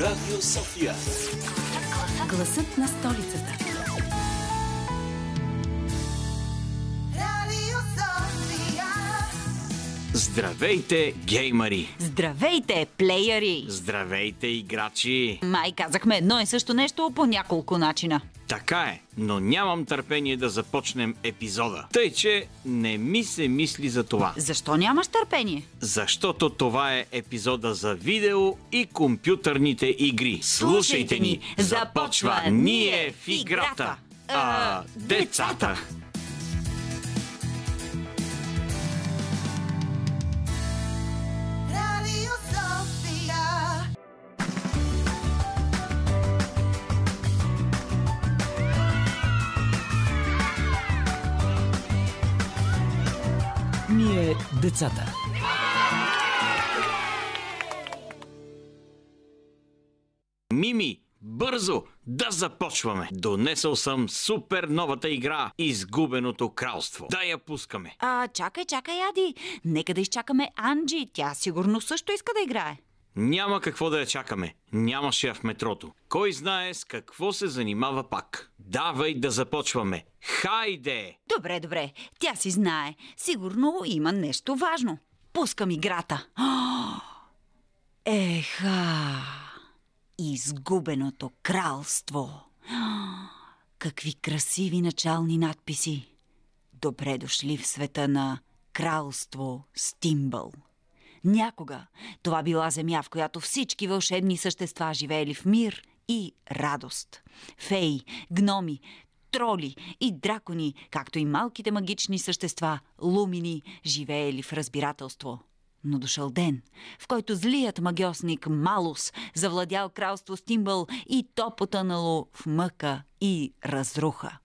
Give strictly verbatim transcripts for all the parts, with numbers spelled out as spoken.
Радио София. Гласът на столицата. Радио София. Здравейте, геймари! Здравейте, плеяри! Здравейте, играчи! Май казахме едно и също нещо по няколко начина. Така е, но нямам търпение да започнем епизода. Тъй, че не ми се мисли за това. Защо нямаш търпение? Защото това е епизода за видео и компютърните игри. Слушайте ни! Започва Ние в играта! А, децата! Ние, децата. Мими, бързо да започваме. Донесъл съм супер новата игра Изгубеното кралство. Да я пускаме. А, чакай, чакай, Ади. Нека да изчакаме Анджи. Тя сигурно също иска да играе. Няма какво да я чакаме. Нямаше я в метрото. Кой знае с какво се занимава пак. Давай да започваме. Хайде! Добре, добре. Тя си знае. Сигурно има нещо важно. Пускам играта. Еха! Изгубеното кралство. Какви красиви начални надписи. Добре дошли в света на кралство Стимбъл. Някога това била земя, в която всички вълшебни същества живеели в мир и радост. Феи, гноми, троли и дракони, както и малките магични същества, лумини, живеели в разбирателство. Но дошъл ден, в който злият магьосник Малус завладял кралство Стимбъл и то потънало в мъка и разруха.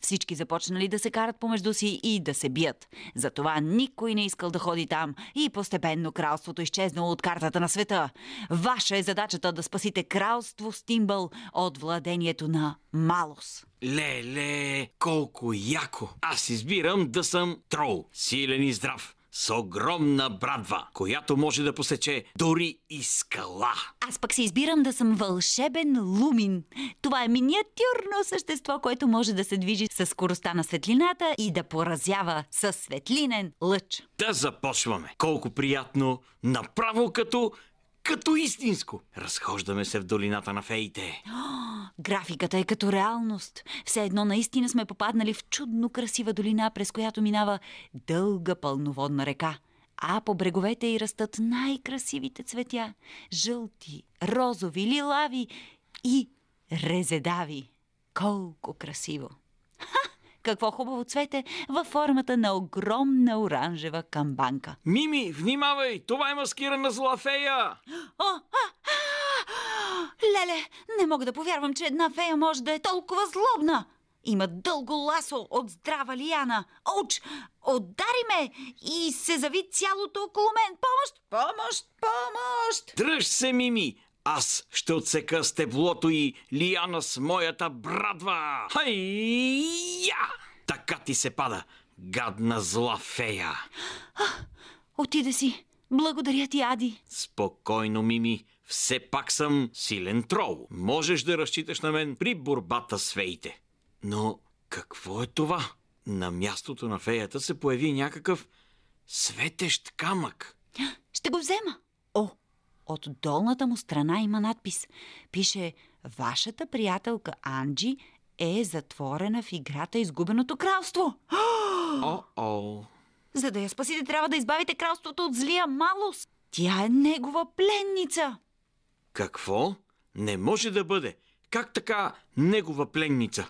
Всички започнали да се карат помежду си и да се бият. Затова никой не искал да ходи там и постепенно кралството изчезнало от картата на света. Ваша е задачата да спасите кралство Стимбъл от владението на Малус. Леле, колко яко! Аз избирам да съм трол, силен и здрав, с огромна брадва, която може да посече дори и скала. Аз пък се избирам да съм вълшебен лумин. Това е миниатюрно същество, което може да се движи със скоростта на светлината и да поразява със светлинен лъч. Да започваме. Колко приятно, направо като... като истинско. Разхождаме се в долината на феите. О, графиката е като реалност. Все едно наистина сме попаднали в чудно красива долина, през която минава дълга пълноводна река. А по бреговете й растат най-красивите цветя. Жълти, розови, лилави и резедави. Колко красиво! Ха! Какво хубаво цвете във формата на огромна оранжева камбанка. Мими, внимавай! Това е маскирана зла фея! О, а, а, леле, не мога да повярвам, че една фея може да е толкова злобна! Има дълго ласо от здрава Лияна. Оуч! Удари ме! И се зави цялото около мен! Помощ! Помощ! Помощ! Дръж се, Мими! Аз ще отсека стеблото и Лияна с моята брадва. Хай-я! Така ти се пада, гадна зла фея. А, отиде си. Благодаря ти, Ади. Спокойно, Мими. Все пак съм силен трол. Можеш да разчиташ на мен при борбата с феите. Но какво е това? На мястото на феята се появи някакъв светещ камък. Ще го взема. О! От долната му страна има надпис. Пише: вашата приятелка Анджи е затворена в играта Изгубеното кралство. О-о! За да я спасите, трябва да избавите кралството от злия Малус. Тя е негова пленница. Какво? Не може да бъде. Как така негова пленница?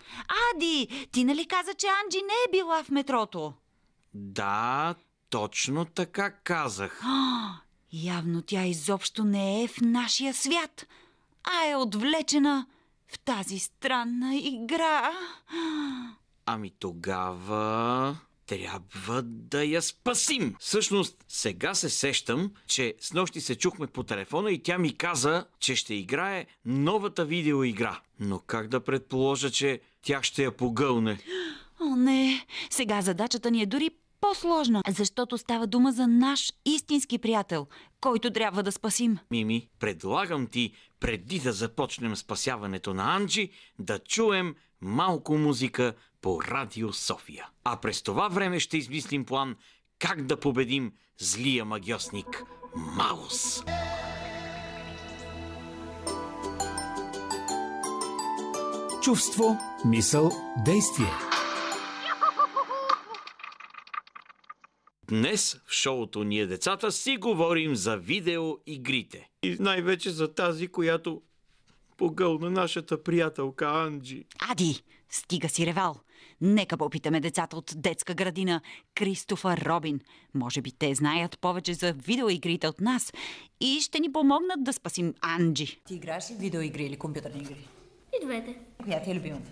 Ади, ти нали каза, че Анджи не е била в метрото? Да, точно така казах. Явно тя изобщо не е в нашия свят, а е отвлечена в тази странна игра. Ами тогава трябва да я спасим. Всъщност, сега се сещам, че снощи се чухме по телефона и тя ми каза, че ще играе новата видеоигра. Но как да предположа, че тя ще я погълне? О, не! Сега задачата ни е дори по-сложна, защото става дума за наш истински приятел, който трябва да спасим. Мими, предлагам ти, преди да започнем спасяването на Анджи, да чуем малко музика по Радио София. А през това време ще измислим план как да победим злия магьосник Малус. Чувство, мисъл, действие. Днес в шоуто Ние, децата, си говорим за видеоигрите. И най-вече за тази, която погълна нашата приятелка Анджи. Ади, стига си ревал. Нека попитаме децата от детска градина Кристофър Робин. Може би те знаят повече за видеоигрите от нас и ще ни помогнат да спасим Анджи. Ти играеш ли видеоигри или компютърни игри? И двете. Коя ти е любимата?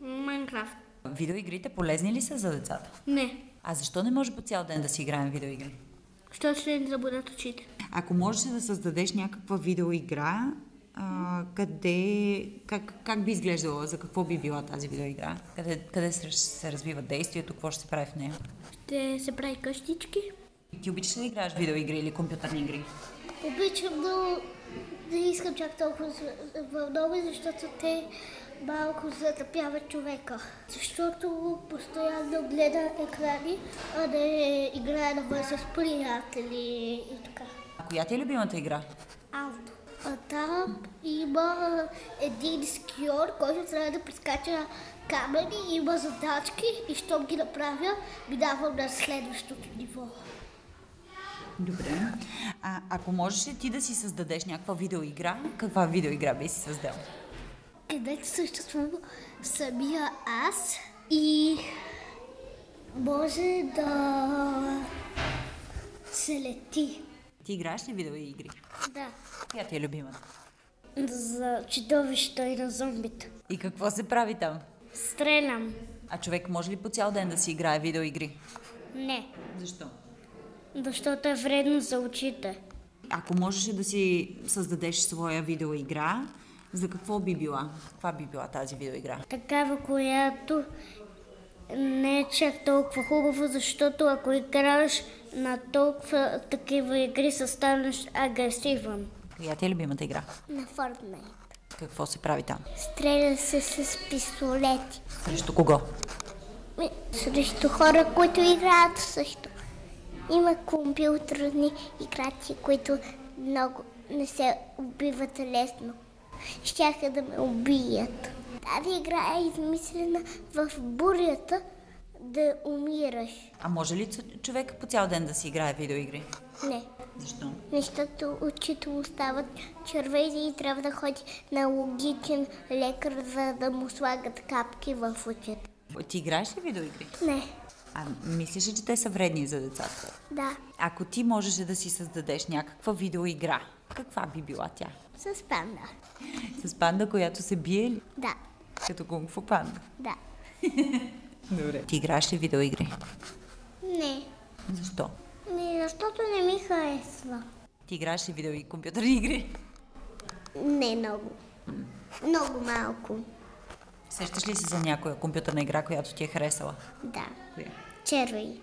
Майнкрафт. Видеоигрите полезни ли са за децата? Не. А защо не може по цял ден да си играем видеоигри? Що ще ни забудат очите? Ако можеш да създадеш някаква видеоигра, а, къде, как, как би изглеждала, за какво би била тази видеоигра? Къде, къде се, се развива действието, какво ще се прави в нея? Ще се прави къщички. Ти обичаш ли да играеш видеоигри или компютърни игри? Обичам, но не искам чак толкова много, защото те малко затъпяват човека. Защото постоянно гледа екрани, а не играе навън с приятели и така. А коя ти е любимата игра? Авто. А там има един скиор, който трябва да прескача камъни, има задачки и щом ги направя, минавам на следващото ниво. Добре. А ако можеш ли ти да си създадеш някаква видеоигра, каква видеоигра би си създал? Където съществувам самия аз и може да се лети. Ти играеш ли видеоигри? Да. Коя ти е любима? За чудовища и на зомбита. И какво се прави там? Стрелям. А човек може ли по цял ден да си играе видеоигри? Не. Защо? Защото е вредно за очите. Ако можеше да си създадеш своя видеоигра, за какво би била? Каква би била тази видеоигра? Такава, която не е чак толкова хубава, защото ако играеш на толкова такива игри, се станеш агресивен. Коя ти е любимата игра? На Fortnite. Какво се прави там? Стреля се с пистолети. Срещу кого? Срещу хора, които играят също. Има компютърни играчи, които много не се убиват лесно. Щяха да ме убият. Тази игра е измислена в бурята да умираш. А може ли човек по цял ден да си играе видеоигри? Не. Защо? Защото очите му стават червени и трябва да ходи на логичен лекар, за да му слагат капки в очите. Ти играеш ли видеоигри? Не. А мислиш ли, че те са вредни за децата? Да. Ако ти можеш да си създадеш някаква видеоигра, каква би била тя? С панда. С панда, която се бие ли? Да. Като кунг-фу панда? Да. Добре. Ти играеш ли видеоигри? Не. Защо? Не, защото не ми харесва. Ти играеш ли видео и компютърни игри? Не много. М. Много малко. Сещаш ли си за някоя компютърна игра, която ти е харесала? Да. Коя? Черви.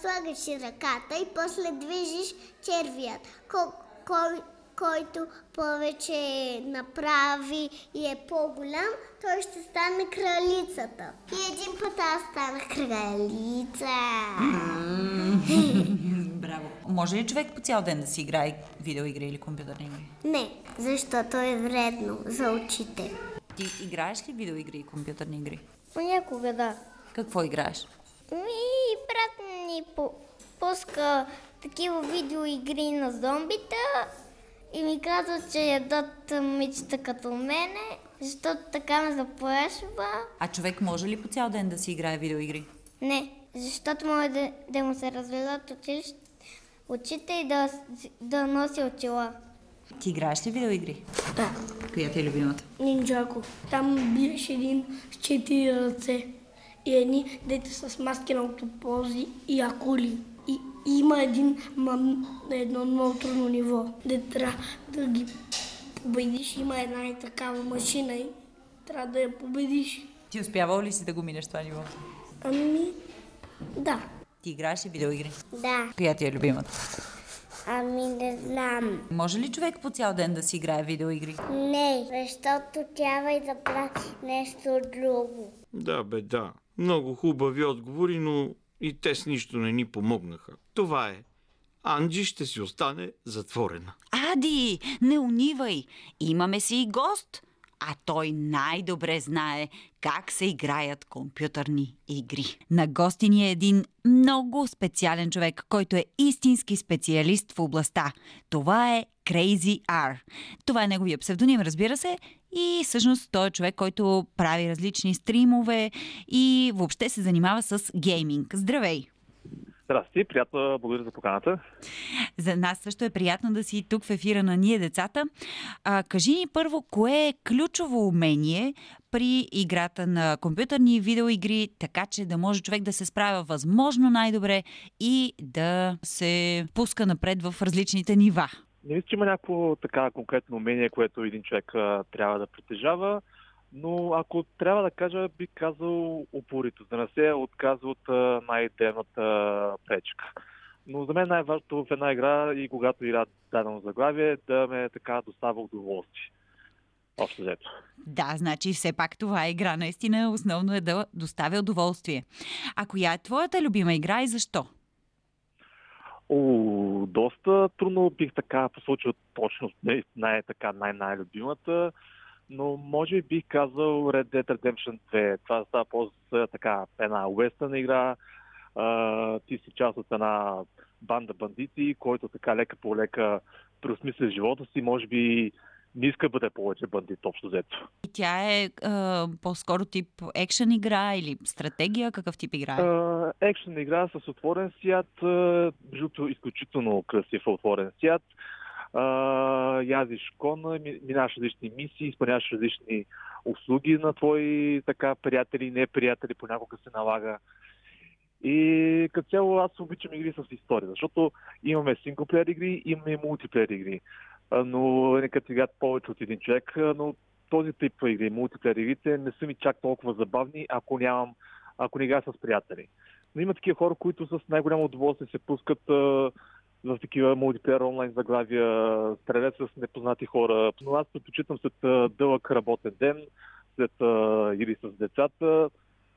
Слагаш си ръката и после движиш червият. Кой, кой, който повече направи и е по-голям, той ще стане кралицата. И един път аз станах кралица. Браво. Може ли човек по цял ден да си играе видеоигри или компютърни игри? Не, защото е вредно за очите. Ти играеш ли видеоигри и компютърни игри? Някога да. Какво играеш? Ми, брат ни по- пуска такива видеоигри на зомбита и ми казва, че ядат мечта като мене, защото така ме заплашва. А човек може ли по цял ден да си играе видеоигри? Не, защото може да, да му се разведат очите и да, да носи очила. Ти играеш ли видеоигри? Да. Коя ти е любимата? Ninjago. Там биеш един с четири ръце и едни дете с маски на октопози и акули. И има един мам на едно много трудно ниво, де трябва да ги победиш. Има една и такава машина и трябва да я победиш. Ти успявал ли си да го минеш това ниво? Ами, да. Ти играеш ли видеоигри? Да. Коя ти е любимата? Ами не знам. Може ли човек по цял ден да си играе видеоигри? Не, защото трябва и да прави нещо друго. Да, бе, да. Много хубави отговори, но и те с нищо не ни помогнаха. Това е. Анджи ще си остане затворена. Ади, не унивай. Имаме си и гост. А той най-добре знае как се играят компютърни игри. На гости ни е един много специален човек, който е истински специалист в областта. Това е Crazy R. Това е неговия псевдоним, разбира се. И всъщност той е човек, който прави различни стримове и въобще се занимава с гейминг. Здравей! Здрасти, приятно, благодаря за поканата. За нас също е приятно да си тук в ефира на Ние, Децата. А, кажи ни първо, кое е ключово умение при играта на компютърни видеоигри, така че да може човек да се справя възможно най-добре и да се пуска напред в различните нива? Не мисля, че има някакво така конкретно умение, което един човек а, трябва да притежава, но ако трябва да кажа, би казал упорито, да не се отказва от най-древната пречка. Но за мен най-важното в една игра и когато игра дадено заглавие, да ме така доставя удоволствие. Общо взето. Да, значи все пак това е игра. Наистина основно е да доставя удоволствие. А коя е твоята любима игра и защо? О, доста трудно бих така посочил точно най-така най-най-любимата. Но може би бих казал Red Dead Redemption две. Това става по-за така една уестърн игра. А, ти си част от една банда бандити, който така лека по лека преосмисля живота си. Може би не иска да бъде повече бандит общо взето. И тя е а, по-скоро тип екшен игра или стратегия? Какъв тип игра е? А, екшен игра с отворен свят. Жуто изключително красив отворен свят. Uh, язиш кона, минаваш различни мисии, изпълняваш различни услуги на твои така, приятели и неприятели, понякога се налага. И като цяло аз обичам игри с история, защото имаме синглплеер игри, имаме мултиплеер игри. Но като играят повече от един човек, но този тип игри, мултиплеер игрите не са ми чак толкова забавни, ако нямам, ако не играя с приятели. Но има такива хора, които с най-голямо удоволствие се пускат в такива мултиплеер онлайн заглавия, стрелят с непознати хора. Но аз предпочитам след дълъг работен ден, след игри с децата,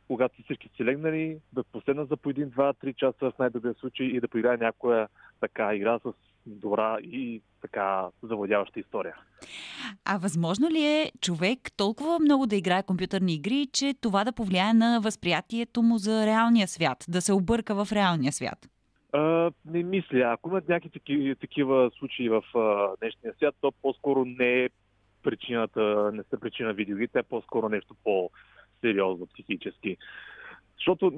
когато всички си легнали, да поседнат за по един, два, три часа в най-добрия случай и да поиграе някоя така игра с добра и така завладяваща история. А възможно ли е човек толкова много да играе компютърни игри, че това да повлияе на възприятието му за реалния свят, да се обърка в реалния свят? Uh, не мисля. Ако имат някакви таки, такива случаи в uh, днешния свят, то по-скоро не е причината, не са причина видеоигрите, а по-скоро нещо по-сериозно психически. Защото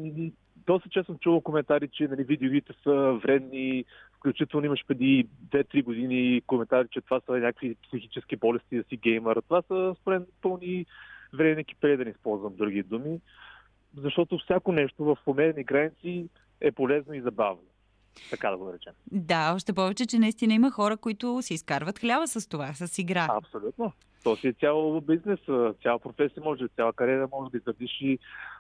доста често съм чувал коментари, че нали, видеоигрите са вредни, включително имаш преди две-три години коментари, че това са някакви психически болести да си геймър. Това са според пълни вредни кипели, да не използвам други думи, защото всяко нещо в умерени граници е полезно и забавно. Така да го речем. Да, още повече, че наистина има хора, които си изкарват хляба с това, с игра. Абсолютно. То си е цял бизнес, цяла професия може, цяла кариера може да издържиш и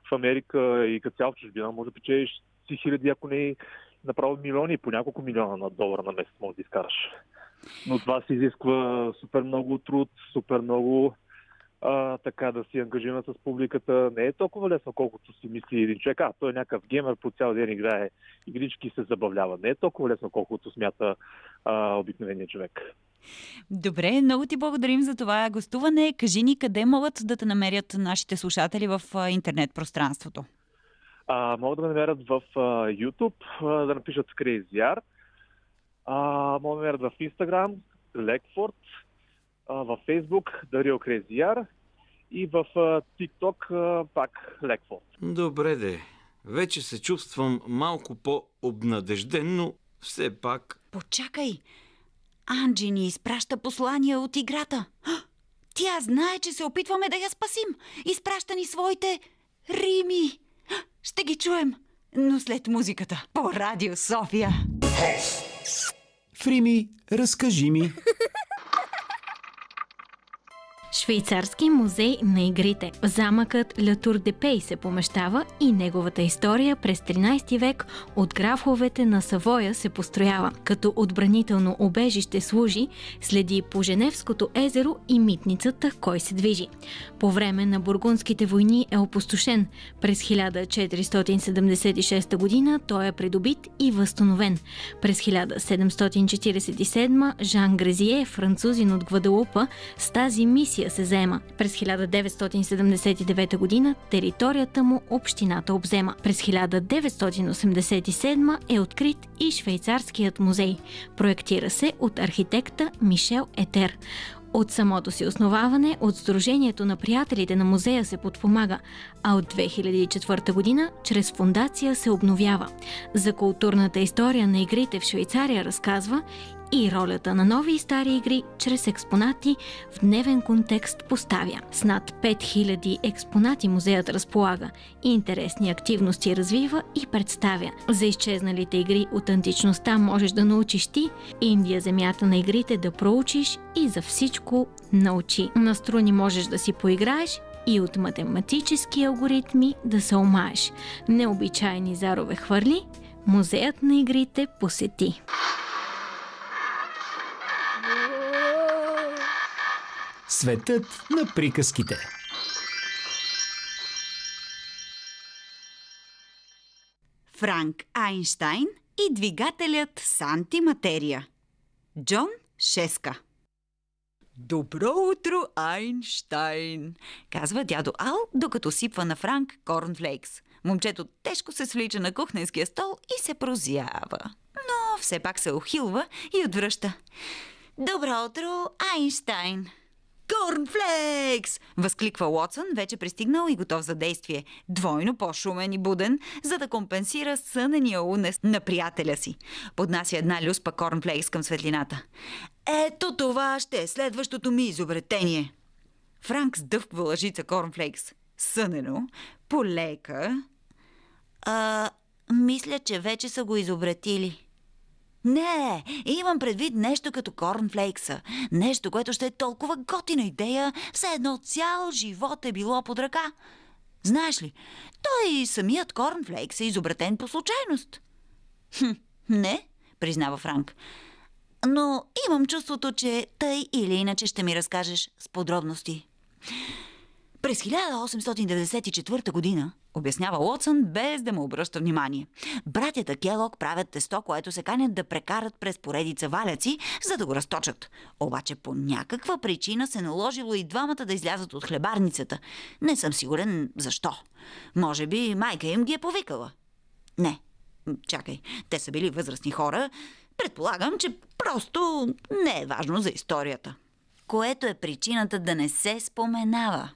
в Америка и като цял в чужбина може да печелиш си хиляди, ако не направо милиони, по няколко милиона на долара на месец може да изкараш. Но това се изисква супер много труд, супер много а, така да си ангажирана с публиката. Не е толкова лесно, колкото си мисли един човек. А, той е някакъв геймер, по цял ден играе игрички и се забавлява. Не е толкова лесно, колкото смята а, обикновения човек. Добре, много ти благодарим за това гостуване. Кажи ни къде могат да те намерят нашите слушатели в интернет пространството? А, могат да ме намерят в а, YouTube, а, да напишат Crazy R. А, могат да ме намерят в Instagram, Legford, във Фейсбук, Дарио Крезияр и в ТикТок пак Лекфо. Добре де, вече се чувствам малко по-обнадежден, но все пак... Почакай, Анджи ни изпраща послания от играта. Тя знае, че се опитваме да я спасим. Изпраща ни своите рими. Ще ги чуем, но след музиката по Радио София. В рими, разкажи ми. Швейцарски музей на игрите. Замъкът Ля-Тур-Депей се помещава и неговата история през тринайсети век от графовете на Савоя се построява. Като отбранително убежище служи, следи по Женевското езеро и митницата кой се движи. По време на бургундските войни е опустошен. През хиляда четиристотин седемдесет и шеста година той е придобит и възстановен. През хиляда седемстотин четирийсет и седма Жан Грезие, французин от Гваделупа, с тази мисия се заема. През хиляда деветстотин седемдесет и девета година територията му общината обзема. През хиляда деветстотин осемдесет и седма е открит и Швейцарският музей. Проектира се от архитекта Мишел Етер. От самото си основаване, от Сдружението на приятелите на музея се подпомага, а от две хиляди и четвърта година чрез фондация се обновява. За културната история на игрите в Швейцария разказва и ролята на нови и стари игри чрез експонати в дневен контекст поставя. С над пет хиляди експонати музеят разполага, интересни активности развива и представя. За изчезналите игри от античността можеш да научиш ти, Индия, земята на игрите да проучиш и за всичко научи. На струни можеш да си поиграеш и от математически алгоритми да се умаеш. Необичайни зарове хвърли, музеят на игрите посети. Светът на приказките. Франк Айнщайн и двигателят с антиматерия. Джон Шеска. Добро утро, Айнщайн, казва дядо Ал, докато сипва на Франк корнфлейкс. Момчето тежко се свлича на кухненския стол и се прозява. Но все пак се ухилва и отвръща. Добро утро, Айнщайн. Корнфлекс! Възкликва Уотсън, вече пристигнал и готов за действие. Двойно по-шумен и буден, за да компенсира сънения унес на приятеля си. Поднася една люспа корнфлекс към светлината. Ето това ще е следващото ми изобретение. Франк сдъвква лъжица корнфлекс. Сънено, полека. А, мисля, че вече са го изобретили. Не, имам предвид нещо като корнфлейкса. Нещо, което ще е толкова готина идея, все едно цял живот е било под ръка. Знаеш ли, той самият корнфлейкс е изобретен по случайност. Хм, не, признава Франк. Но имам чувството, че тъй или иначе ще ми разкажеш с подробности. През хиляда осемстотин деветдесет и четвърта година, обяснява Уотсън, без да му обръща внимание, братята Келог правят тесто, което се канят да прекарат през поредица валяци, за да го разточат. Обаче по някаква причина се наложило и двамата да излязат от хлебарницата. Не съм сигурен защо. Може би майка им ги е повикала. Не, чакай, те са били възрастни хора. Предполагам, че просто не е важно за историята. Което е причината да не се споменава.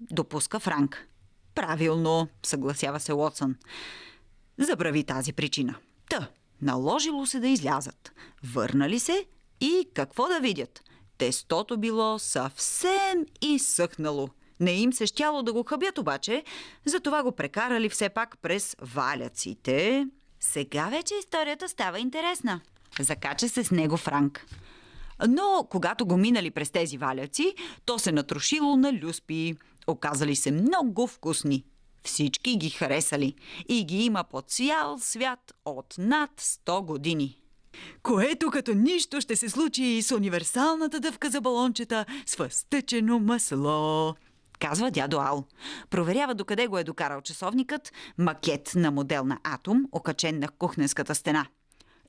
Допуска Франк. Правилно, съгласява се Уотсън. Забрави тази причина. Та, наложило се да излязат. Върнали се и какво да видят? Тестото било съвсем изсъхнало. Не им се щяло да го хъбят обаче, затова го прекарали все пак през валяците. Сега вече историята става интересна. Закача се с него Франк. Но когато го минали през тези валяци, то се натрошило на люспи. Оказали се много вкусни. Всички ги харесали. И ги има по цял свят от над сто години. Което като нищо ще се случи и с универсалната дъвка за балончета с възтъчено масло, казва дядо Ал. Проверява докъде го е докарал часовникът, макет на модел на атом, окачен на кухненската стена.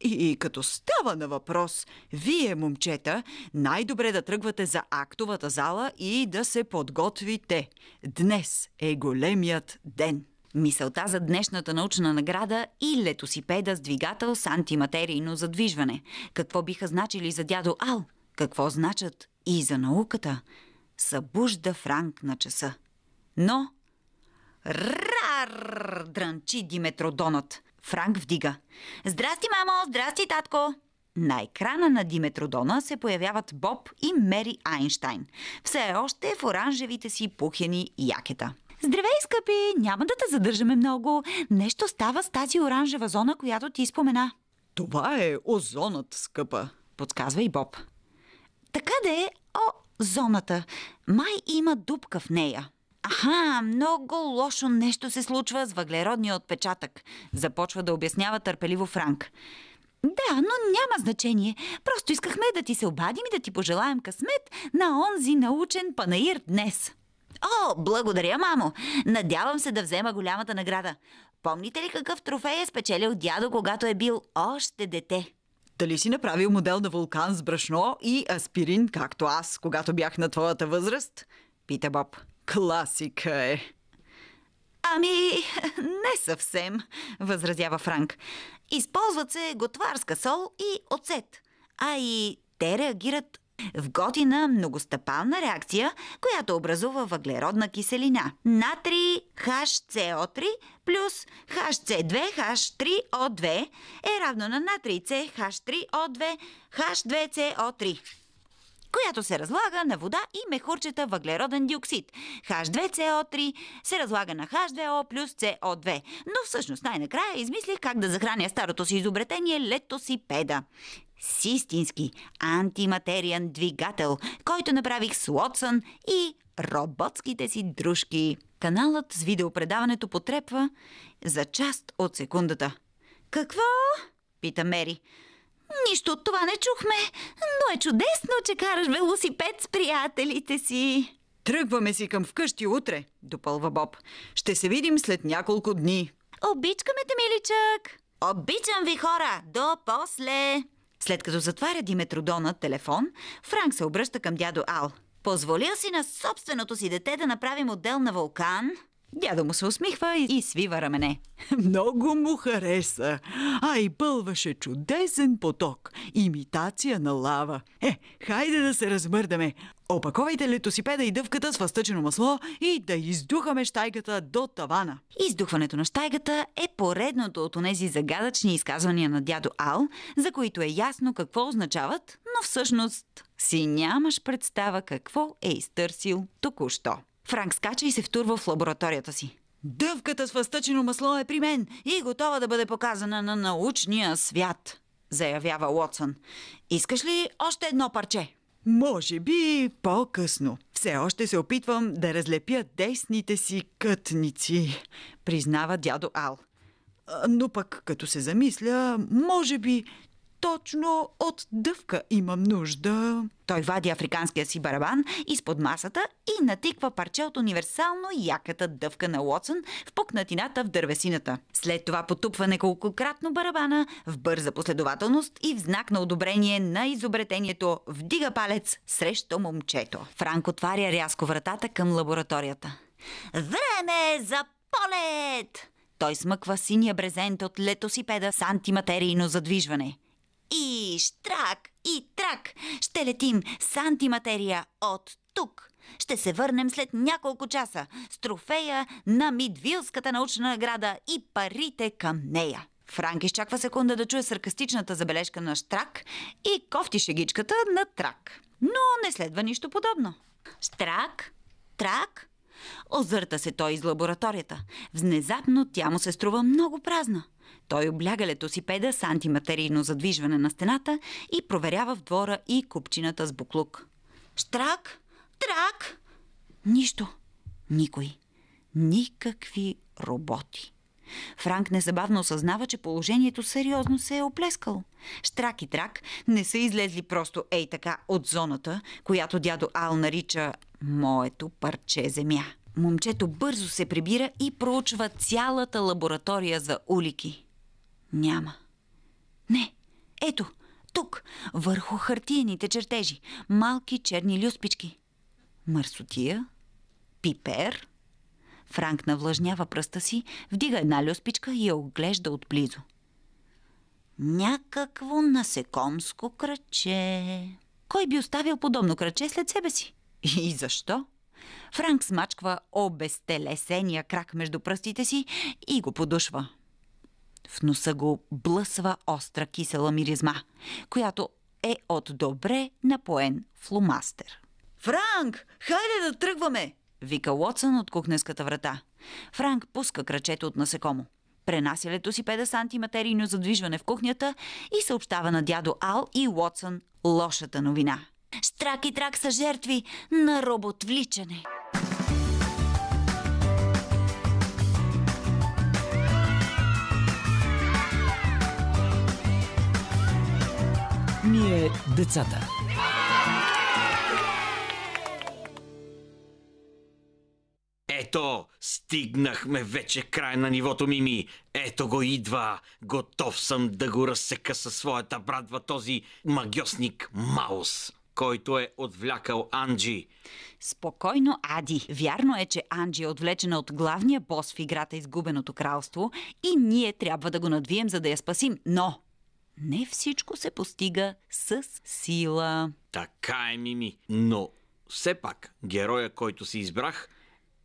И, и като става на въпрос, вие, момчета, най-добре да тръгвате за актовата зала и да се подготвите. Днес е големият ден. Мисълта за днешната научна награда и летосипеда с двигател с антиматерийно задвижване. Какво биха значили за дядо Ал? Какво значат и за науката? Събужда Франк на часа. Но... Рар! Дрънчи Диметродонът. Франк вдига. Здрасти, мамо! Здрасти, татко! На екрана на Диметродона се появяват Боб и Мери Айнщайн. Все още в оранжевите си пухени якета. Здравей, скъпи! Няма да те задържаме много. Нещо става с тази оранжева зона, която ти спомена. Това е озонът, скъпа, подсказва и Боб. Така де, о, зоната. Май има дупка в нея. Аха, много лошо нещо се случва с въглеродния отпечатък. Започва да обяснява търпеливо Франк. Да, но няма значение. Просто искахме да ти се обадим и да ти пожелаем късмет на онзи научен панаир днес. О, благодаря, мамо. Надявам се да взема голямата награда. Помните ли какъв трофей е спечелил дядо, когато е бил още дете? Дали си направил модел на вулкан с брашно и аспирин, както аз, когато бях на твоята възраст? Пита Боб. Класика е. Ами, не съвсем, възразява Франк. Използват се готварска сол и оцет. А и те реагират в готина многостъпална реакция, която образува въглеродна киселина. Натрий ха ес це о три плюс ха ес це две ха ес три о две е равно на натрий С Х три О две Х две С О три, която се разлага на вода и мехурчета въглероден диоксид. ха ес две це о три се разлага на ха ес две о плюс це о две. Но всъщност най-накрая измислих как да захраня старото си изобретение летосипеда. С истински антиматериен двигател, който направих с Уотсън и роботските си дружки. Каналът с видеопредаването потрепва за част от секундата. Какво? Пита Мери. Нищо от това не чухме, но е чудесно, че караш велосипед с приятелите си. Тръгваме си към вкъщи утре, допълва Боб. Ще се видим след няколко дни. Обичкаме те, миличък. Обичам ви, хора. До после. След като затваря Диметродона телефон, Франк се обръща към дядо Ал. Позволил си на собственото си дете да направи модел на вулкан? Дядо му се усмихва и свива рамене. Много му хареса. А и бълваше чудесен поток. Имитация на лава. Е, хайде да се размърдаме. Опаковайте летосипеда и дъвката с фъстъчено масло и да издухаме щайката до тавана. Издухването на щайката е поредното от онези загадъчни изказвания на дядо Ал, за които е ясно какво означават, но всъщност си нямаш представа какво е изтърсил току-що. Франк скача и се втурва в лабораторията си. Дъвката с фъстъчено масло е при мен и готова да бъде показана на научния свят, заявява Уотсън. Искаш ли още едно парче? Може би по-късно. Все още се опитвам да разлепя десните си кътници, признава дядо Ал. Но пък като се замисля, може би точно от дъвка имам нужда. Той вади африканския си барабан изпод масата и натиква парче от универсално яката дъвка на Уотсън в пукнатината в дървесината. След това потупва неколкократно барабана в бърза последователност и в знак на одобрение на изобретението вдига палец срещу момчето. Франк отваря рязко вратата към лабораторията. Време за полет! Той смъква синия брезент от летосипеда с антиматерийно задвижване. И Щрак, и Трак ще летим с антиматерия от тук. Ще се върнем след няколко часа с трофея на Мидвилската научна награда и парите към нея. Франк изчаква секунда да чуе саркастичната забележка на Щрак и кофти шегичката на Трак. Но не следва нищо подобно. Щрак, Трак... Озърта се той из лабораторията. Внезапно тя му се струва много празна. Той обляга летосипеда с антиматерийно задвижване на стената и проверява в двора и купчината с буклук. Щрак! Трак! Нищо. Никой. Никакви роботи. Франк незабавно осъзнава, че положението сериозно се е оплескало. Щрак и Трак не са излезли просто ей така от зоната, която дядо Ал нарича моето парче земя. Момчето бързо се прибира и проучва цялата лаборатория за улики. Няма. Не, ето, тук, върху хартиените чертежи, малки черни люспички. Мърсотия, пипер. Франк навлажнява пръста си, вдига една люспичка и я оглежда отблизо. Някакво насекомско краче. Кой би оставил подобно краче след себе си? И защо? Франк смачква обезтелесения крак между пръстите си и го подушва. В носа го блъсва остра кисела миризма, която е от добре напоен фломастер. Франк, хайде да тръгваме! Вика Уотсън от кухненската врата. Франк пуска крачето от насекомо. Пренася летосипеда с антиматерийно задвижване в кухнята и съобщава на дядо Ал и Уотсън лошата новина. Щрак и Трак са жертви на роботвличане. Ние, децата. Ето, стигнахме вече край на нивото, Мими. Ето го идва. Готов съм да го разсека със своята брадва този магьосник Малус, който е отвлякал Анджи. Спокойно, Ади. Вярно е, че Анджи е отвлечена от главния бос в играта Изгубеното кралство и ние трябва да го надвием, за да я спасим. Но не всичко се постига с сила. Така е, Мими. Но все пак героя, който си избрах,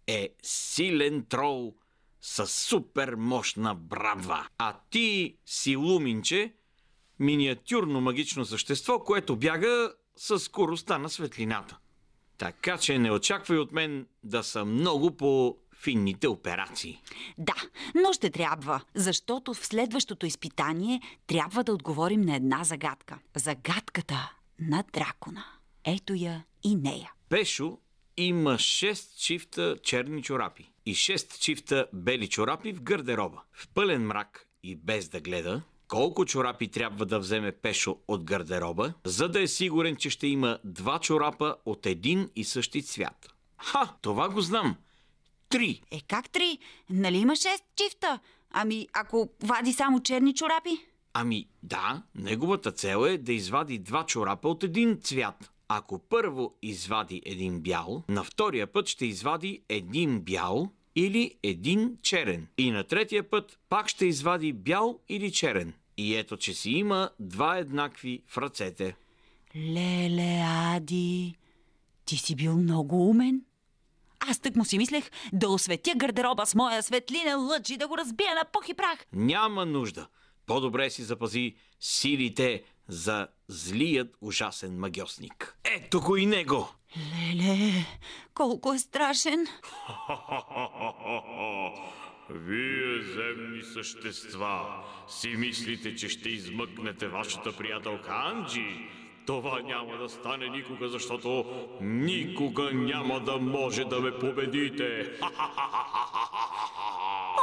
е силен трол с супер мощна брадва. А ти си луминче, миниатюрно магично същество, което бяга със скоростта на светлината. Така че не очаквай от мен да съм много по финните операции. Да, но ще трябва, защото в следващото изпитание трябва да отговорим на една загадка. Загадката на дракона. Ето я и нея. Пешо има шест чифта черни чорапи и шест чифта бели чорапи в гардероба. В пълен мрак и без да гледа, колко чорапи трябва да вземе Пешо от гардероба, за да е сигурен, че ще има два чорапа от един и същи цвят? Ха, това го знам. Три. Е, как три? Нали има шест чифта? Ами, ако вади само черни чорапи? Ами, да, неговата цел е да извади два чорапа от един цвят. Ако първо извади един бял, на втория път ще извади един бял или един черен. И на третия път пак ще извади бял или черен. И ето, че си има два еднакви в ръцете. Леле, Ади, ти си бил много умен. Аз тък му си мислех да осветя гардероба с моя светлинен лъч и да го разбия на пух и прах. Няма нужда. По-добре си запази силите за злият ужасен магьосник. Ето го и него! Леле, колко е страшен! Вие, земни същества, си мислите, че ще измъкнете вашата приятелка Анджи? Това няма да стане никога, защото никога няма да може да ме победите.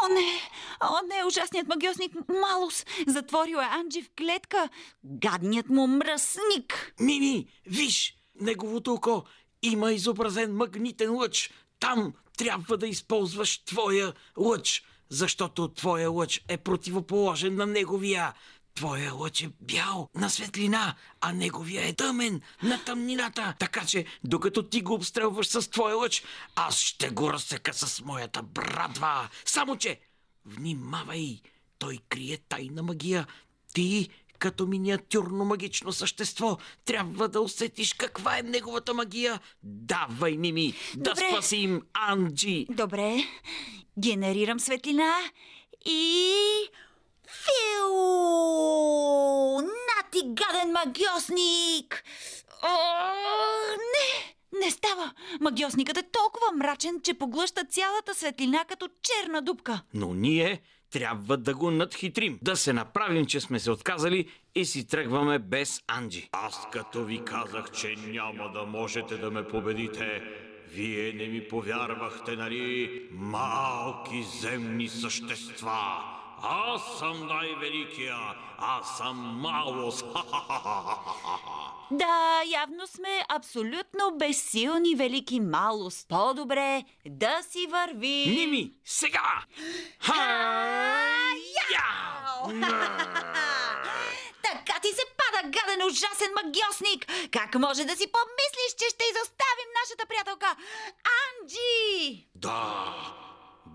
О, не! О, не! Ужасният магьосник Малус затворил е Анджи в клетка. Гадният му мръсник! Мими, виж! Неговото око има изобразен магнитен лъч. Там трябва да използваш твоя лъч, защото твоя лъч е противоположен на неговия. Твоя лъч е бял на светлина, а неговия е тъмен на тъмнината. Така че, докато ти го обстрелваш с твоя лъч, аз ще го разсека с моята брадва. Само че, внимавай, той крие тайна магия. Ти, като миниатюрно магично същество, трябва да усетиш каква е неговата магия. Давай, Мими, да спасим Анджи. Добре, генерирам светлина и... Фиу! Нати, гаден магьосник! О, не! Не става! Магьосникът е толкова мрачен, че поглъща цялата светлина като черна дупка. Но ние трябва да го надхитрим. Да се направим, че сме се отказали и си тръгваме без Анджи. Аз като ви казах, че няма да можете да ме победите, вие не ми повярвахте, нали, малки земни същества? Аз съм най-великия! Аз съм Малус! Да, явно сме абсолютно безсилни, велики Малус. По-добре да си върви! Мими, сега! Така ти се пада, гаден ужасен магьосник! Как може да си помислиш, че ще изоставим нашата приятелка Анджи? Да!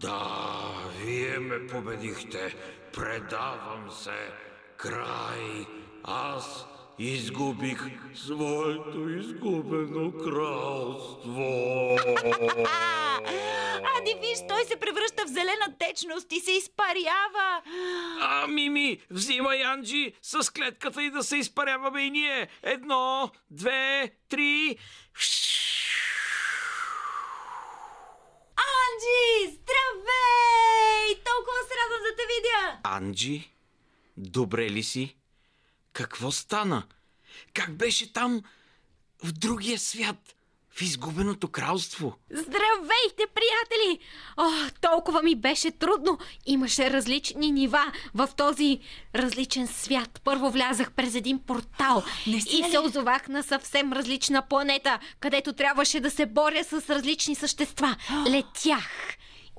Да, вие ме победихте. Предавам се. Край. Аз изгубих своето изгубено кралство. Ади, виж, той се превръща в зелена течност и се изпарява. А, Мими, взимай Анджи с клетката и да се изпаряваме и ние. Едно, две, три... Анджи, здравей! Толкова се радвам да те видя! Анджи, добре ли си? Какво стана? Как беше там? в другия свят, в Изгубеното кралство. Здравейте, приятели! О, толкова ми беше трудно. Имаше различни нива в този различен свят. Първо влязах през един портал и се озовах на съвсем различна планета, където трябваше да се боря с различни същества. Летях.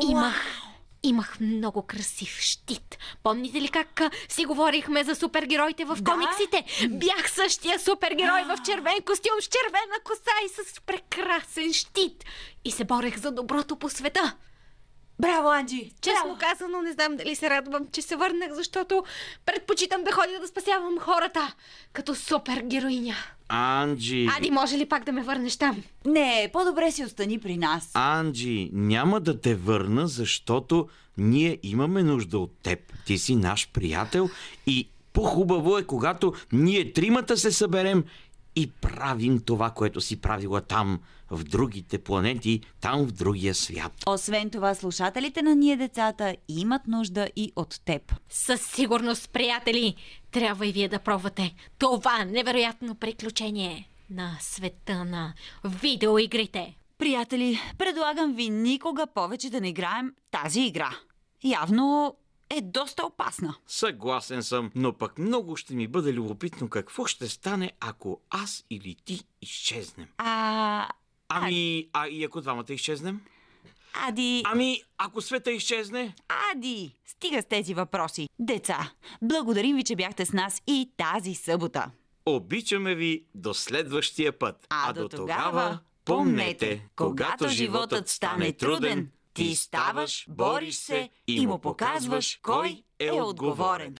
Имах... Имах много красив щит. Помните ли как си говорихме за супергероите в комиксите? Да. Бях същия супергерой в червен костюм, с червена коса и с прекрасен щит. И се борех за доброто по света. Браво, Анджи! Честно казано, не знам дали се радвам, че се върнах, защото предпочитам да ходя да спасявам хората като супергероиня. Анджи... Ади, може ли пак да ме върнеш там? Не, по-добре си остани при нас. Анджи, няма да те върна, защото ние имаме нужда от теб. Ти си наш приятел и по-хубаво е, когато ние тримата се съберем и правим това, което си правила там, в другите планети, там в другия свят. Освен това, слушателите на Ние, Децата имат нужда и от теб. Със сигурност, приятели, трябва и вие да пробвате това невероятно приключение на света на видеоигрите. Приятели, предлагам ви никога повече да не играем тази игра. Явно... е доста опасна. Съгласен съм, но пък много ще ми бъде любопитно какво ще стане, ако аз или ти изчезнем. А... Ами, а и ако двамата изчезнем? Ади... Ами, ако света изчезне? Ади, стига с тези въпроси. Деца, благодарим ви, че бяхте с нас и тази събота. Обичаме ви до следващия път. А, а до тогава, помнете, когато животът стане труден, ти ставаш, бориш се и му показваш кой е отговорен.